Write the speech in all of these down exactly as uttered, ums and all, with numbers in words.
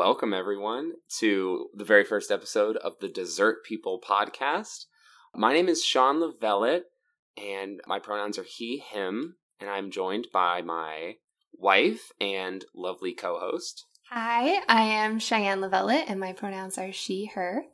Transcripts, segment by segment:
Welcome, everyone, to the very first episode of the Dessert People podcast. My name is Sean Lavellet, and my pronouns are he, him, and I'm joined by my wife and lovely co-host. Hi, I am Cheyenne Lavellet, and my pronouns are she, her.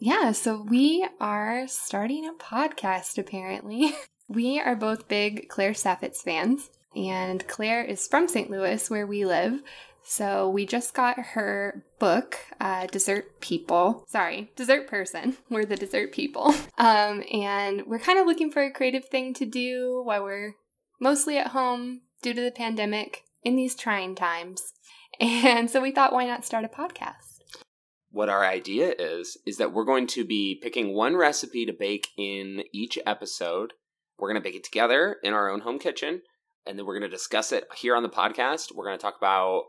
Yeah, so we are starting a podcast, apparently. We are both big Claire Saffitz fans, and Claire is from Saint Louis, where we live. So we just got her book, uh, Dessert People. Sorry, Dessert Person. We're the Dessert People. Um, and we're kind of looking for a creative thing to do while we're mostly at home due to the pandemic in these trying times. And so we thought, why not start a podcast? What our idea is, is that we're going to be picking one recipe to bake in each episode. We're going to bake it together in our own home kitchen, and then we're going to discuss it here on the podcast. We're going to talk about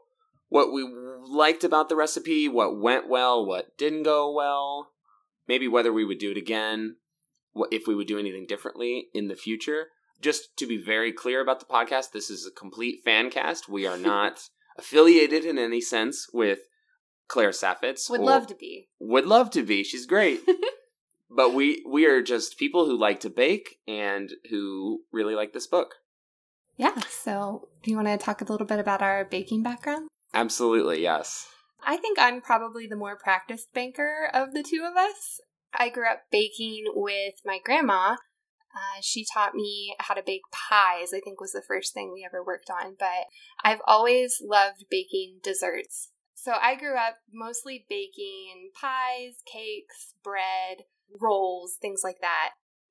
what we liked about the recipe, what went well, what didn't go well, maybe whether we would do it again, what, if we would do anything differently in the future. Just to be very clear about the podcast, this is a complete fan cast. We are not affiliated in any sense with Claire Saffitz. Would or, love to be. Would love to be. She's great. But we, we are just people who like to bake and who really like this book. Yeah. So do you want to talk a little bit about our baking background? Absolutely, yes. I think I'm probably the more practiced baker of the two of us. I grew up baking with my grandma. Uh, she taught me how to bake pies, I think was the first thing we ever worked on. But I've always loved baking desserts. So I grew up mostly baking pies, cakes, bread, rolls, things like that.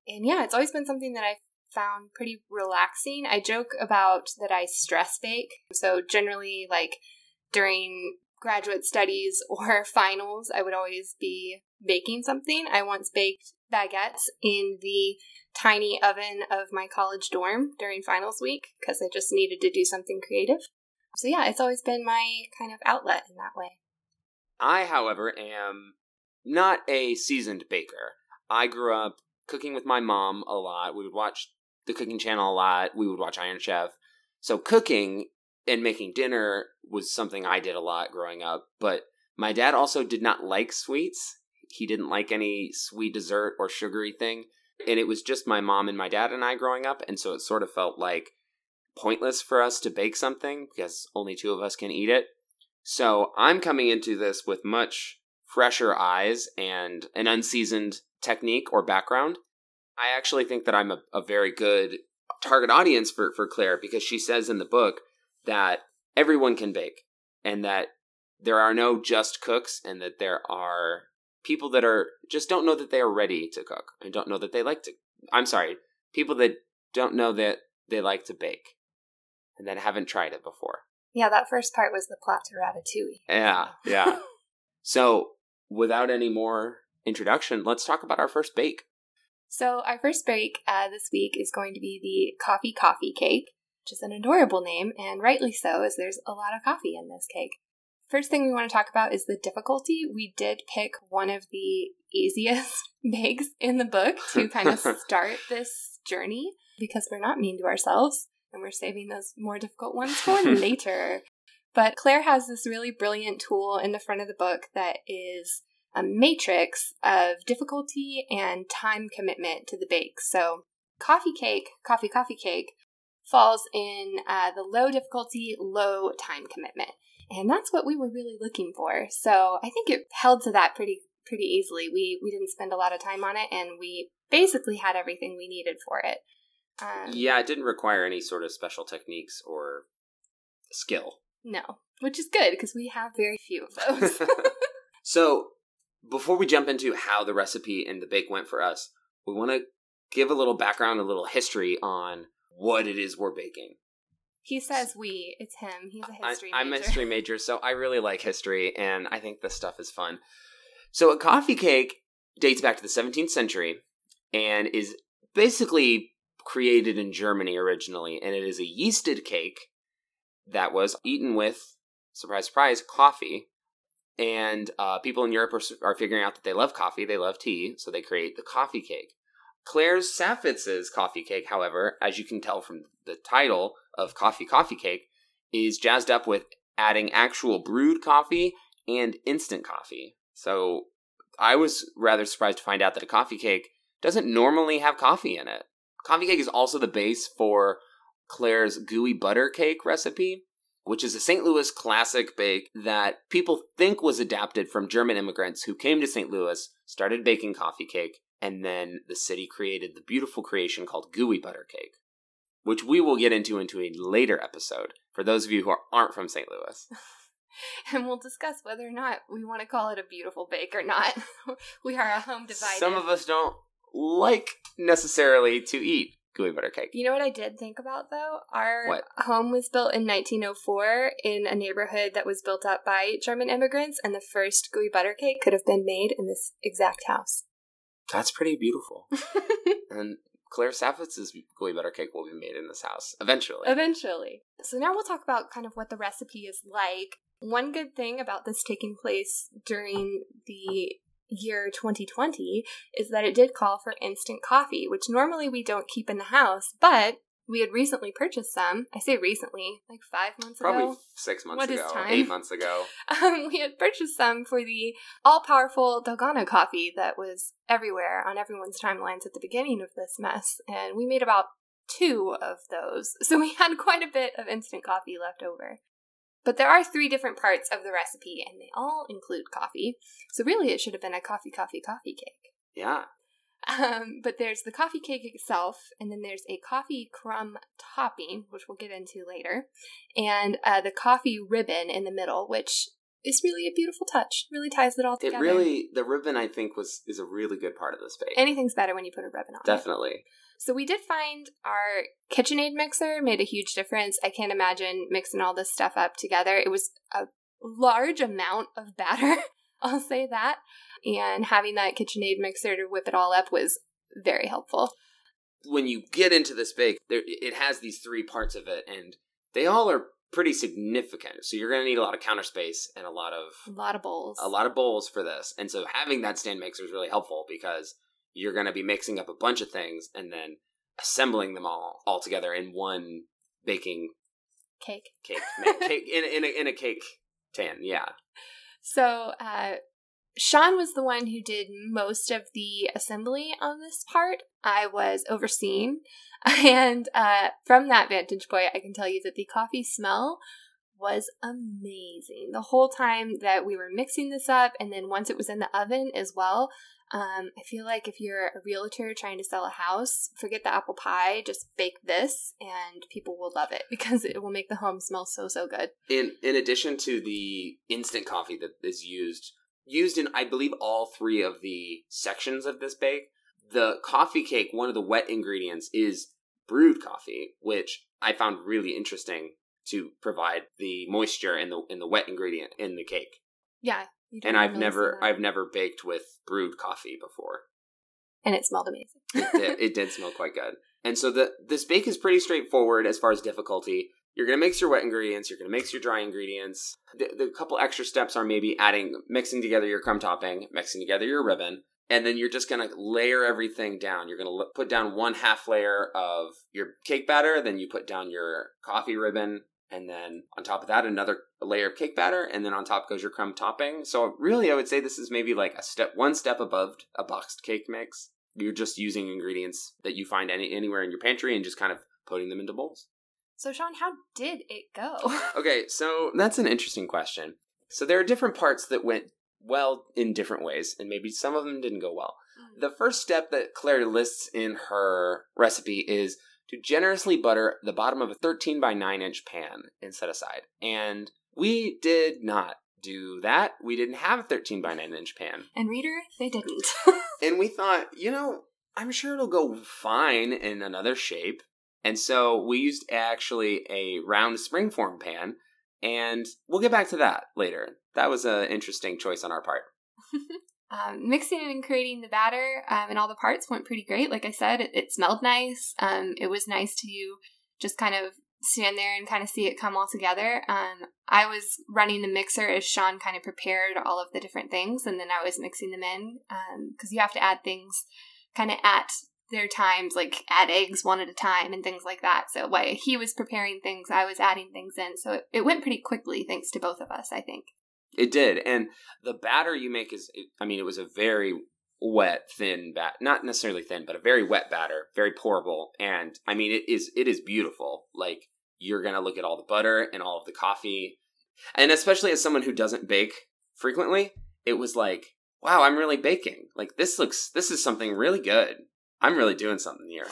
And yeah, it's always been something that I've found pretty relaxing. I joke about that I stress bake. So generally, like, during graduate studies or finals, I would always be baking something. I once baked baguettes in the tiny oven of my college dorm during finals week because I just needed to do something creative. So yeah, it's always been my kind of outlet in that way. I, however, am not a seasoned baker. I grew up cooking with my mom a lot. We would watch the Cooking Channel a lot. We would watch Iron Chef. So cooking and making dinner was something I did a lot growing up. But my dad also did not like sweets. He didn't like any sweet dessert or sugary thing. And it was just my mom and my dad and I growing up. And so it sort of felt like pointless for us to bake something because only two of us can eat it. So I'm coming into this with much fresher eyes and an unseasoned technique or background. I actually think that I'm a, a very good target audience for, for Claire because she says in the book that everyone can bake and that there are no just cooks and that there are people that are just don't know that they are ready to cook and don't know that they like to. I'm sorry, people that don't know that they like to bake and that haven't tried it before. Yeah, that first part was the plot to Ratatouille. Yeah, yeah. So without any more introduction, let's talk about our first bake. So our first bake uh, this week is going to be the Coffee Coffee Cake, which is an adorable name, and rightly so, as there's a lot of coffee in this cake. First thing we want to talk about is the difficulty. We did pick one of the easiest bakes in the book to kind of start this journey, because we're not mean to ourselves, and we're saving those more difficult ones for later. But Claire has this really brilliant tool in the front of the book that is a matrix of difficulty and time commitment to the bake. So coffee cake, coffee, coffee cake, falls in uh, the low difficulty, low time commitment. And that's what we were really looking for. So I think it held to that pretty pretty easily. We we didn't spend a lot of time on it, and we basically had everything we needed for it. Um, yeah, it didn't require any sort of special techniques or skill. No, which is good, because we have very few of those. So before we jump into how the recipe and the bake went for us, we want to give a little background, a little history on what it is we're baking. He says we. It's him. He's a history I, I'm major. I'm a history major, so I really like history, and I think this stuff is fun. So a coffee cake dates back to the seventeenth century and is basically created in Germany originally, and it is a yeasted cake that was eaten with, surprise, surprise, coffee. And uh, people in Europe are, are figuring out that they love coffee, they love tea, so they create the coffee cake. Claire Saffitz's coffee cake, however, as you can tell from the title of Coffee Coffee Cake, is jazzed up with adding actual brewed coffee and instant coffee. So I was rather surprised to find out that a coffee cake doesn't normally have coffee in it. Coffee cake is also the base for Claire's gooey butter cake recipe, which is a Saint Louis classic bake that people think was adapted from German immigrants who came to Saint Louis, started baking coffee cake, and then the city created the beautiful creation called gooey butter cake, which we will get into into a later episode for those of you who aren't from Saint Louis. And we'll discuss whether or not we want to call it a beautiful bake or not. We are a home divided. Some of us don't like necessarily to eat gooey butter cake. You know what I did think about, though? Our what? home was built in nineteen oh four in a neighborhood that was built up by German immigrants, and the first gooey butter cake could have been made in this exact house. That's pretty beautiful. And Claire Saffitz's gooey butter cake will be made in this house eventually. Eventually. So now we'll talk about kind of what the recipe is like. One good thing about this taking place during the year twenty twenty is that it did call for instant coffee, which normally we don't keep in the house, but we had recently purchased some. I say recently, like five months Probably ago. Probably six months what ago, is time? eight months ago. Um, we had purchased some for the all-powerful Dalgona coffee that was everywhere on everyone's timelines at the beginning of this mess, and we made about two of those, so we had quite a bit of instant coffee left over. But there are three different parts of the recipe, and they all include coffee. So really, it should have been a coffee, coffee, coffee cake. Yeah. Um, but there's the coffee cake itself, and then there's a coffee crumb topping, which we'll get into later, and uh, the coffee ribbon in the middle, which is really a beautiful touch. Really ties it all together. It really, the ribbon, I think, was is a really good part of this bake. Anything's better when you put a ribbon on it. Definitely. So we did find our KitchenAid mixer made a huge difference. I can't imagine mixing all this stuff up together. It was a large amount of batter, I'll say that. And having that KitchenAid mixer to whip it all up was very helpful. When you get into this bake, there, it has these three parts of it, and they all are pretty significant. So you're going to need a lot of counter space and a lot of... A lot of bowls. A lot of bowls for this. And so having that stand mixer is really helpful because you're going to be mixing up a bunch of things and then assembling them all, all together in one baking... Cake. Cake. cake in, in, a, in a cake tan, yeah. So uh, Sean was the one who did most of the assembly on this part. I was overseeing. And uh, from that vantage point, I can tell you that the coffee smell was amazing. The whole time that we were mixing this up, and then once it was in the oven as well, um, I feel like if you're a realtor trying to sell a house, forget the apple pie, just bake this, and people will love it because it will make the home smell so, so good. In, in addition to the instant coffee that is used, used in, I believe, all three of the sections of this bake, the coffee cake, one of the wet ingredients is brewed coffee, which I found really interesting to provide the moisture and the in the wet ingredient in the cake. Yeah, you and I've never that. I've never baked with brewed coffee before, and it smelled amazing. it, did, it did smell quite good. And so the this bake is pretty straightforward as far as difficulty. You're going to mix your wet ingredients. You're going to mix your dry ingredients. The, the couple extra steps are maybe adding, mixing together your crumb topping, mixing together your ribbon. And then you're just going to layer everything down. You're going to put down one half layer of your cake batter. Then you put down your coffee ribbon. And then on top of that, another layer of cake batter. And then on top goes your crumb topping. So really, I would say this is maybe like a step, one step above a boxed cake mix. You're just using ingredients that you find any, anywhere in your pantry and just kind of putting them into bowls. So, Sean, how did it go? Okay, so that's an interesting question. So there are different parts that went well in different ways, and maybe some of them didn't go well. Mm. The first step that Claire lists in her recipe is to generously butter the bottom of a thirteen by nine inch pan and set aside. And we did not do that. We didn't have a thirteen by nine inch pan. And reader, they didn't. And we thought, you know, I'm sure it'll go fine in another shape. And so we used actually a round springform pan, and we'll get back to that later. That was an interesting choice on our part. um, mixing and creating the batter um, and all the parts went pretty great. Like I said, it, it smelled nice. Um, it was nice to just kind of stand there and kind of see it come all together. Um, I was running the mixer as Sean kind of prepared all of the different things, and then I was mixing them in because um, you have to add things kind of at their times, like add eggs one at a time and things like that. So while he was preparing things, I was adding things in. So it, it went pretty quickly, thanks to both of us, I think. It did. And the batter you make is, I mean, it was a very wet, thin batter, not necessarily thin, but a very wet batter, very pourable. And I mean, it is, it is beautiful. Like, you're going to look at all the butter and all of the coffee. And especially as someone who doesn't bake frequently, it was like, wow, I'm really baking. Like, this looks, this is something really good. I'm really doing something here.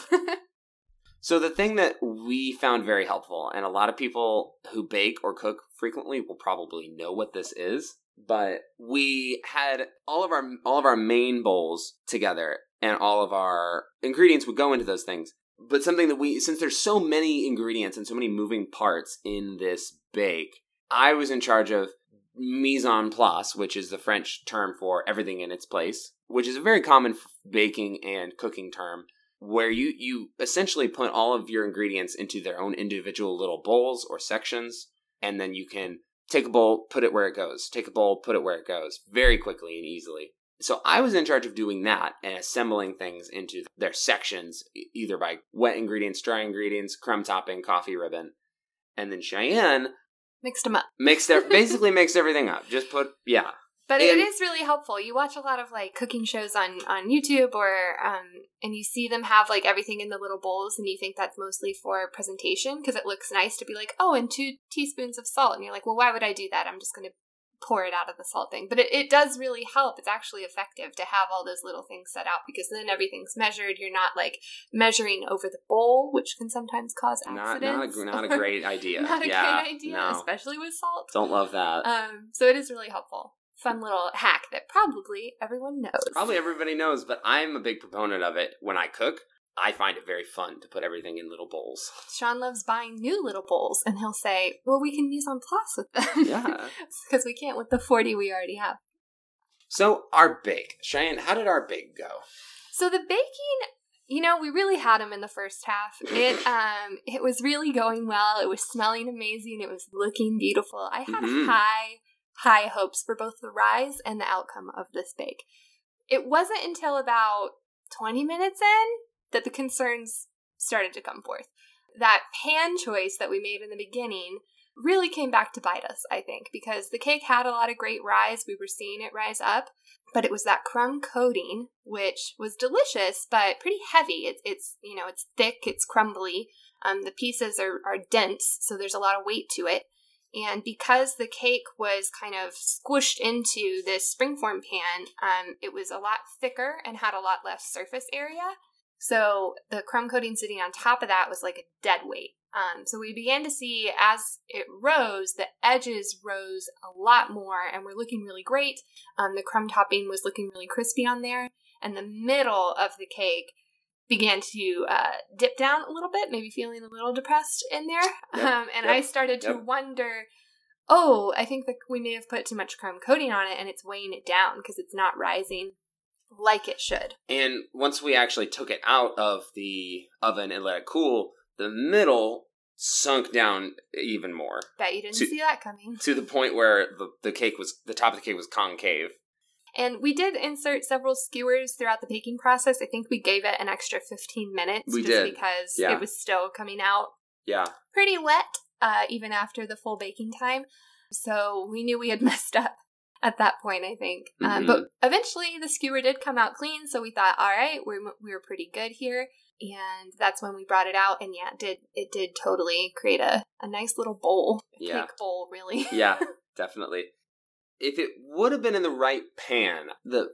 So the thing that we found very helpful, and a lot of people who bake or cook frequently will probably know what this is, but we had all of our all of our main bowls together, and all of our ingredients would go into those things. But something that we, since there's so many ingredients and so many moving parts in this bake, I was in charge of mise en place, which is the French term for everything in its place, which is a very common baking and cooking term, where you, you essentially put all of your ingredients into their own individual little bowls or sections, and then you can take a bowl, put it where it goes, take a bowl, put it where it goes, very quickly and easily. So I was in charge of doing that and assembling things into their sections, either by wet ingredients, dry ingredients, crumb topping, coffee ribbon. And then Cheyenne... Mixed them up. Mixed their, basically mixed everything up. Just put, yeah. But it is really helpful. You watch a lot of, like, cooking shows on, on YouTube, or um, and you see them have, like, everything in the little bowls, and you think that's mostly for presentation, because it looks nice to be like, oh, and two teaspoons of salt. And you're like, well, why would I do that? I'm just going to pour it out of the salt thing. But it, it does really help. It's actually effective to have all those little things set out, because then everything's measured. You're not, like, measuring over the bowl, which can sometimes cause accidents. Not, not, a, not a great idea. Not a yeah, great idea, no. Especially with salt. Don't love that. Um, so it is really helpful. Fun little hack that probably everyone knows. Probably everybody knows, but I'm a big proponent of it. When I cook, I find it very fun to put everything in little bowls. Sean loves buying new little bowls, and he'll say, well, we can mise en place with them. Yeah. Because we can't with the forty we already have. So our bake. Cheyenne, how did our bake go? So the baking... You know, we really had them in the first half. It um, it was really going well. It was smelling amazing. It was looking beautiful. I had mm-hmm. high... high hopes for both the rise and the outcome of this bake. It wasn't until about twenty minutes in that the concerns started to come forth. That pan choice that we made in the beginning really came back to bite us, I think, because the cake had a lot of great rise. We were seeing it rise up, but it was that crumb coating, which was delicious, but pretty heavy. It's, it's you know, it's thick, it's crumbly. Um, the pieces are, are dense, so there's a lot of weight to it. And because the cake was kind of squished into this springform pan, um, it was a lot thicker and had a lot less surface area. So the crumb coating sitting on top of that was like a dead weight. Um, so we began to see as it rose, the edges rose a lot more and were looking really great. Um, the crumb topping was looking really crispy on there. And the middle of the cake began to uh, dip down a little bit, maybe feeling a little depressed in there. Yep, um, and yep, I started to yep. wonder, oh, I think that we may have put too much crumb coating on it, and it's weighing it down because it's not rising like it should. And once we actually took it out of the oven and let it cool, the middle sunk down even more. Bet you didn't to, see that coming. To the point where the, the cake was, the top of the cake was concave. And we did insert several skewers throughout the baking process. I think we gave it an extra fifteen minutes. We just did. Because yeah. it was still coming out yeah. pretty wet, uh, even after the full baking time. So we knew we had messed up at that point, I think. Mm-hmm. Uh, but eventually the skewer did come out clean. So we thought, all right, we're, we were pretty good here. And that's when we brought it out. And yeah, it did, it did totally create a, a nice little bowl, a yeah. cake bowl, really. Yeah, definitely. If it would have been in the right pan, the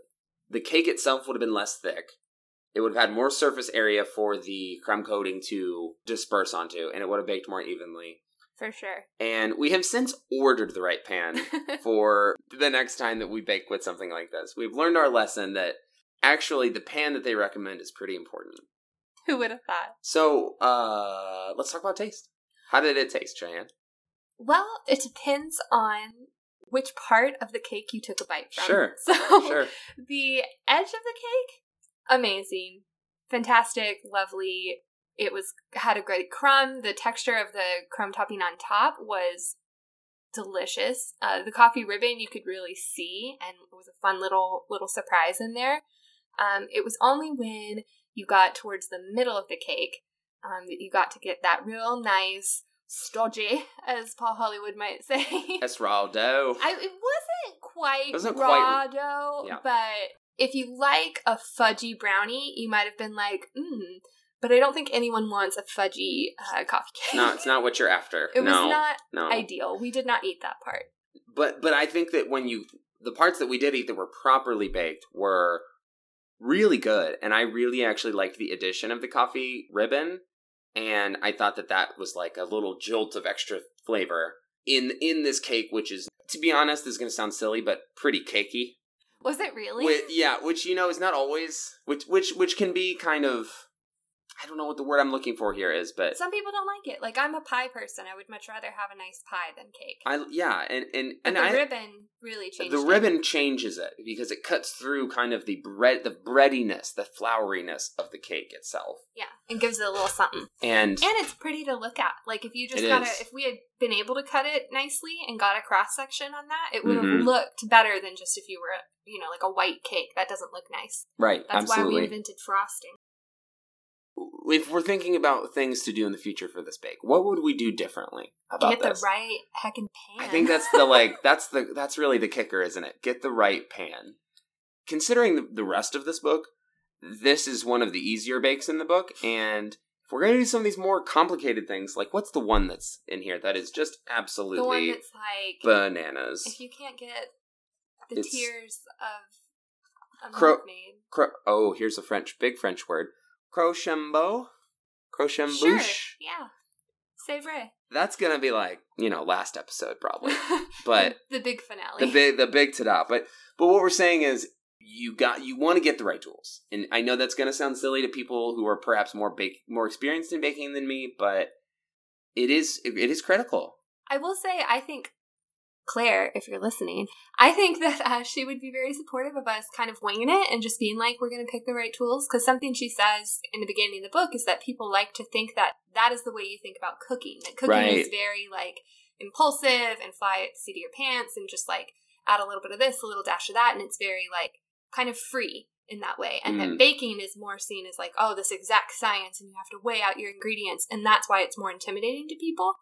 the cake itself would have been less thick. It would have had more surface area for the crumb coating to disperse onto, and it would have baked more evenly. For sure. And we have since ordered the right pan for the next time that we bake with something like this. We've learned our lesson that actually the pan that they recommend is pretty important. Who would have thought? So uh, let's talk about taste. How did it taste, Cheyenne? Well, it depends on which part of the cake you took a bite from. Sure. So sure. The edge of the cake, amazing, fantastic, lovely. It was had a great crumb. The texture of the crumb topping on top was delicious. Uh, the coffee ribbon you could really see, and it was a fun little little surprise in there. Um, it was only when you got towards the middle of the cake um, that you got to get that real nice... stodgy, as Paul Hollywood might say. Esmeraldo. I, it quite raw quite... dough, yeah. But if you like a fudgy brownie, you might have been like, mm. But I don't think anyone wants a fudgy uh, coffee cake. No, it's not what you're after. It no, was not no. ideal. We did not eat that part. But but I think that when you, the parts that we did eat that were properly baked were really good. And I really actually liked the addition of the coffee ribbon. And I thought that that was like a little jolt of extra flavor in in this cake, which is, to be honest, this is going to sound silly, but pretty cakey. Was it really? Which, yeah, which, you know, is not always, which which which can be kind of, I don't know what the word I'm looking for here is, but some people don't like it. Like, I'm a pie person. I would much rather have a nice pie than cake. I yeah, and and, and the I, ribbon really changes. The it. ribbon changes it because it cuts through kind of the bread, the breadiness, the floweriness of the cake itself. Yeah, and gives it a little something. And and it's pretty to look at. Like, if you just got a, if we had been able to cut it nicely and got a cross section on that, it would have mm-hmm. looked better than just if you were, you know, like a white cake. That doesn't look nice. Right. That's absolutely. Why we invented frosting. If we're thinking about things to do in the future for this bake, what would we do differently about this? Get the this? right heckin' pan. I think that's the, like, that's the, that's really the kicker, isn't it? Get the right pan. Considering the, the rest of this book, this is one of the easier bakes in the book, and if we're going to do some of these more complicated things, like, what's the one that's in here that is just absolutely the one that's like, bananas? If you can't get the it's tears of a cro- milkmaid. Cro- oh, here's a French, big French word. Croquembouche? Croquembouche? Sure, yeah. C'est vrai. That's going to be like, you know, last episode probably. But the big finale. The big the big ta-da. But but what we're saying is you got you want to get the right tools. And I know that's going to sound silly to people who are perhaps more bake, more experienced in baking than me, but it is it, it is critical. I will say, I think Claire, if you're listening, I think that uh, she would be very supportive of us kind of winging it and just being like, we're going to pick the right tools. Because something she says in the beginning of the book is that people like to think that that is the way you think about cooking. That cooking right. is very, like, impulsive and fly at the seat of your pants and just, like, add a little bit of this, a little dash of that. And it's very, like, kind of free in that way. And mm. that baking is more seen as, like, oh, this exact science and you have to weigh out your ingredients. And that's why it's more intimidating to people.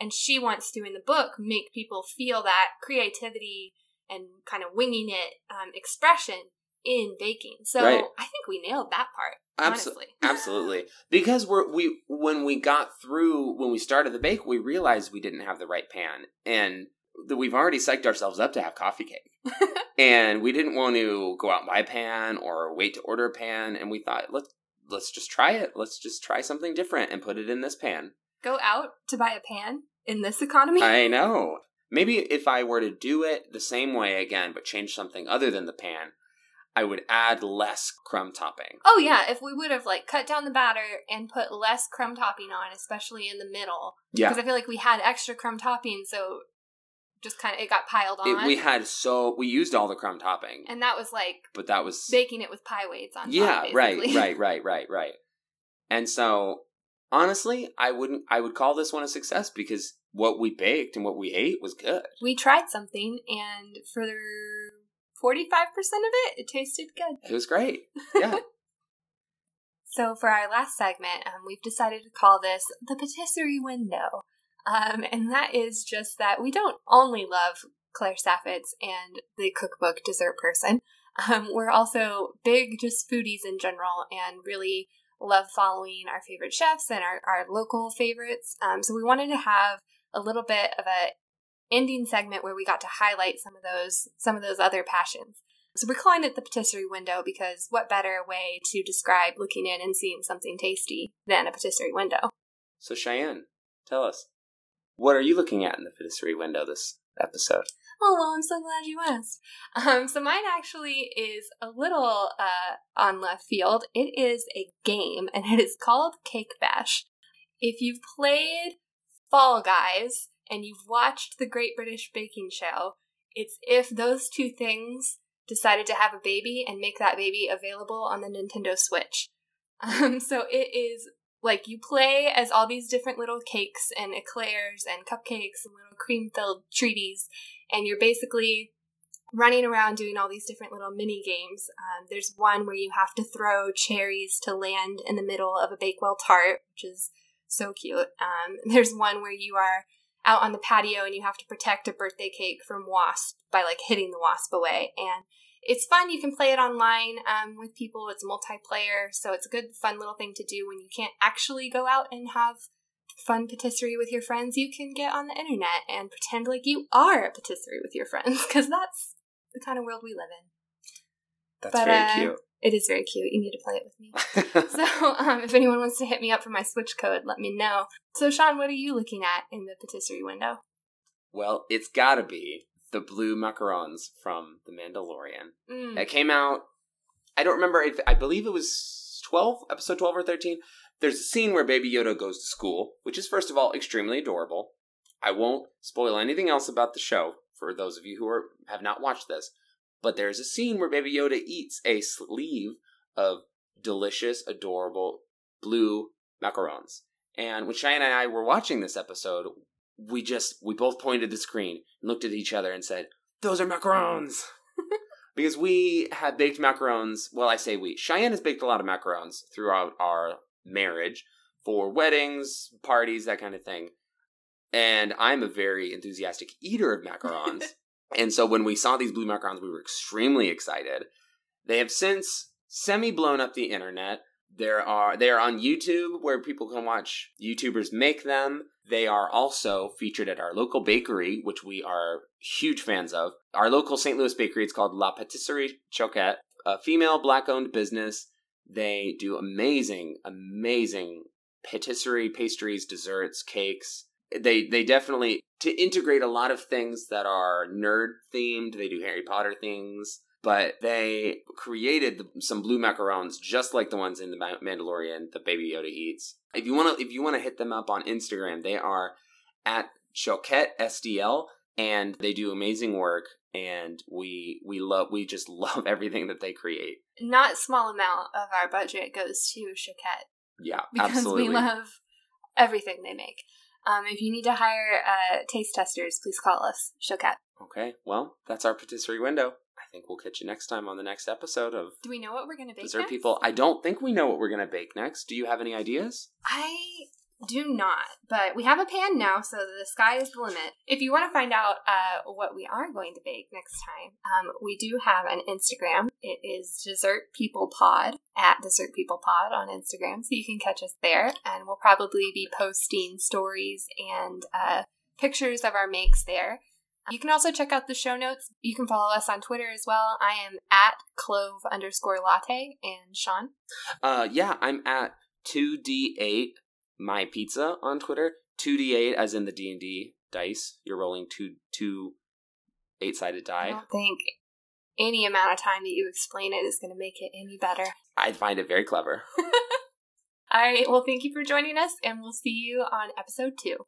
And she wants to, in the book, make people feel that creativity and kind of winging it um, expression in baking. So right. I think we nailed that part, Absol- honestly. Absolutely. Because we're, we when we got through, when we started the bake, we realized we didn't have the right pan. And that we've already psyched ourselves up to have coffee cake. And we didn't want to go out and buy a pan or wait to order a pan. And we thought, let's let's just try it. Let's just try something different and put it in this pan. Go out to buy a pan in this economy? I know. Maybe if I were to do it the same way again, but change something other than the pan, I would add less crumb topping. Oh, yeah. If we would have, like, cut down the batter and put less crumb topping on, especially in the middle. Yeah. Because I feel like we had extra crumb topping, so just kind of it got piled on. It, we had so... We used all the crumb topping. And that was, like... But that was... Baking it with pie weights on yeah, top, Yeah, right, right, right, right, right. And so... Honestly, I wouldn't. I would call this one a success because what we baked and what we ate was good. We tried something, and for forty-five percent of it, it tasted good. It was great. Yeah. So for our last segment, um, we've decided to call this the patisserie window, um, and that is just that we don't only love Claire Saffitz and the cookbook Dessert Person. Um, we're also big just foodies in general, and really. Love following our favorite chefs and our, our local favorites. Um, so we wanted to have a little bit of a ending segment where we got to highlight some of those some of those other passions. So we're calling it the patisserie window because what better way to describe looking in and seeing something tasty than a patisserie window? So Cheyenne, tell us, what are you looking at in the patisserie window this episode? Oh, well, I'm so glad you asked. Um, so mine actually is a little uh, on left field. It is a game, and it is called Cake Bash. If you've played Fall Guys and you've watched the Great British Baking Show, it's if those two things decided to have a baby and make that baby available on the Nintendo Switch. Um, so it is... Like, you play as all these different little cakes and eclairs and cupcakes and little cream-filled treaties, and you're basically running around doing all these different little mini-games. Um, there's one where you have to throw cherries to land in the middle of a Bakewell tart, which is so cute. Um, there's one where you are out on the patio and you have to protect a birthday cake from wasp by like hitting the wasp away. And it's fun. You can play it online um, with people. It's multiplayer. So it's a good, fun little thing to do when you can't actually go out and have fun patisserie with your friends. You can get on the internet and pretend like you are a patisserie with your friends, because that's the kind of world we live in. That's but, very uh, cute. It is very cute. You need to play it with me. so um, if anyone wants to hit me up for my Switch code, let me know. So Sean, what are you looking at in the patisserie window? Well, it's got to be the blue macarons from The Mandalorian. Mm. It came out, I don't remember, if I believe it was twelve, episode twelve or thirteen. There's a scene where Baby Yoda goes to school, which is, first of all, extremely adorable. I won't spoil anything else about the show for those of you who are, have not watched this. But there's a scene where Baby Yoda eats a sleeve of delicious, adorable blue macarons. And when Cheyenne and I were watching this episode, we just, we both pointed at the screen and looked at each other and said, those are macarons! Because we had baked macarons, well, I say we. Cheyenne has baked a lot of macarons throughout our marriage for weddings, parties, that kind of thing. And I'm a very enthusiastic eater of macarons. And so when we saw these blue macarons, we were extremely excited. They have since semi-blown up the internet. There are they are on YouTube, where people can watch YouTubers make them. They are also featured at our local bakery, which we are huge fans of. Our local Saint Louis bakery, it's called La Patisserie Choquette, a female Black-owned business. They do amazing, amazing patisserie, pastries, desserts, cakes. They they definitely, to integrate a lot of things that are nerd-themed. They do Harry Potter things. But they created some blue macarons just like the ones in The Mandalorian that Baby Yoda eats. If you want to if you want to hit them up on Instagram, they are at Choquette S D L, and they do amazing work. And we we love we just love everything that they create. Not small amount of our budget goes to Choquette. Yeah, because absolutely. We love everything they make. Um, if you need to hire uh, taste testers, please call us, Choquette. Okay, well, that's our patisserie window. I think we'll catch you next time on the next episode of... Do we know what we're going to bake Dessert next? People, I don't think we know what we're going to bake next. Do you have any ideas? I do not, but we have a pan now, so the sky is the limit. If you want to find out uh, what we are going to bake next time, um, we do have an Instagram. It is Dessert People Pod, at Dessert People Pod on Instagram, so you can catch us there. And we'll probably be posting stories and uh, pictures of our makes there. You can also check out the show notes. You can follow us on Twitter as well. I am at clove underscore latte. And Sean? Uh, yeah, I'm at two D eight my pizza on Twitter. two D eight as in the D and D dice. You're rolling two, two eight-sided die. I don't think any amount of time that you explain it is going to make it any better. I find it very clever. All right. Well, thank you for joining us, and we'll see you on episode two.